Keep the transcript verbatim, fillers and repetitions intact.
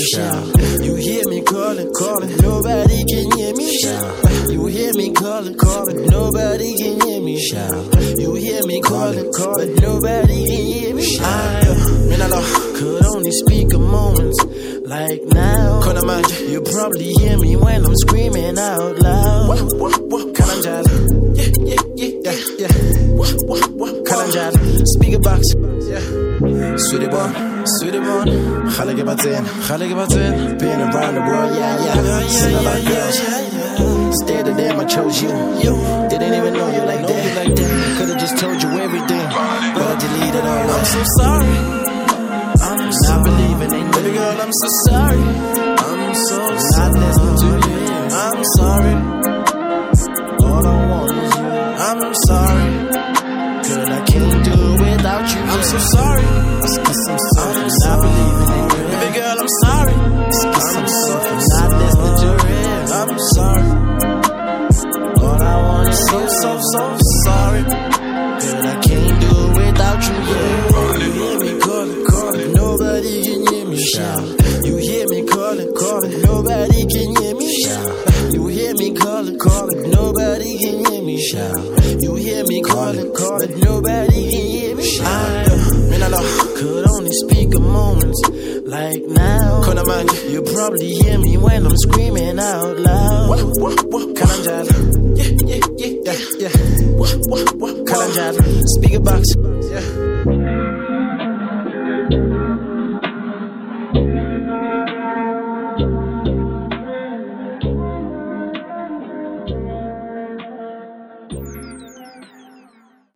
shout. You hear me calling, calling, nobody can hear me shout. You hear me calling, calling, nobody can hear me shout. You hear me calling, calling, nobody can hear me shout. I could only speak of moments like now. You probably hear me when I'm screaming out loud. Kalanjala, yeah, yeah, yeah, yeah, Kalanjala, speaker box, yeah. Sweetie boy. Sweetie bun, Khala give a ten, Khala give a ten. Been around the world, yeah, yeah, yeah, seen a lot of girls. Stayed the damn I chose you. You didn't even know you like that, like that. Could've just told you everything, but I deleted all that. I'm so sorry, I'm so not believing in you. Baby girl, I'm so sorry, I'm so not listening to you. I'm sorry, all I want is you. I'm sorry, girl, I can't do without you. I'm so sorry, I'm so so sorry, but I can't do without you. Yeah. You hear me calling, calling, nobody can hear me shout. You hear me calling, calling, nobody can hear me shout. You hear me calling, calling, nobody can hear me shout. You hear me calling, calling, nobody can hear me shout. I could only speak of moments like now. You probably hear me when I'm screaming out loud. Kalanjala, yeah, yeah, yeah, yeah, yeah. Kalanjala, speaker box, yeah.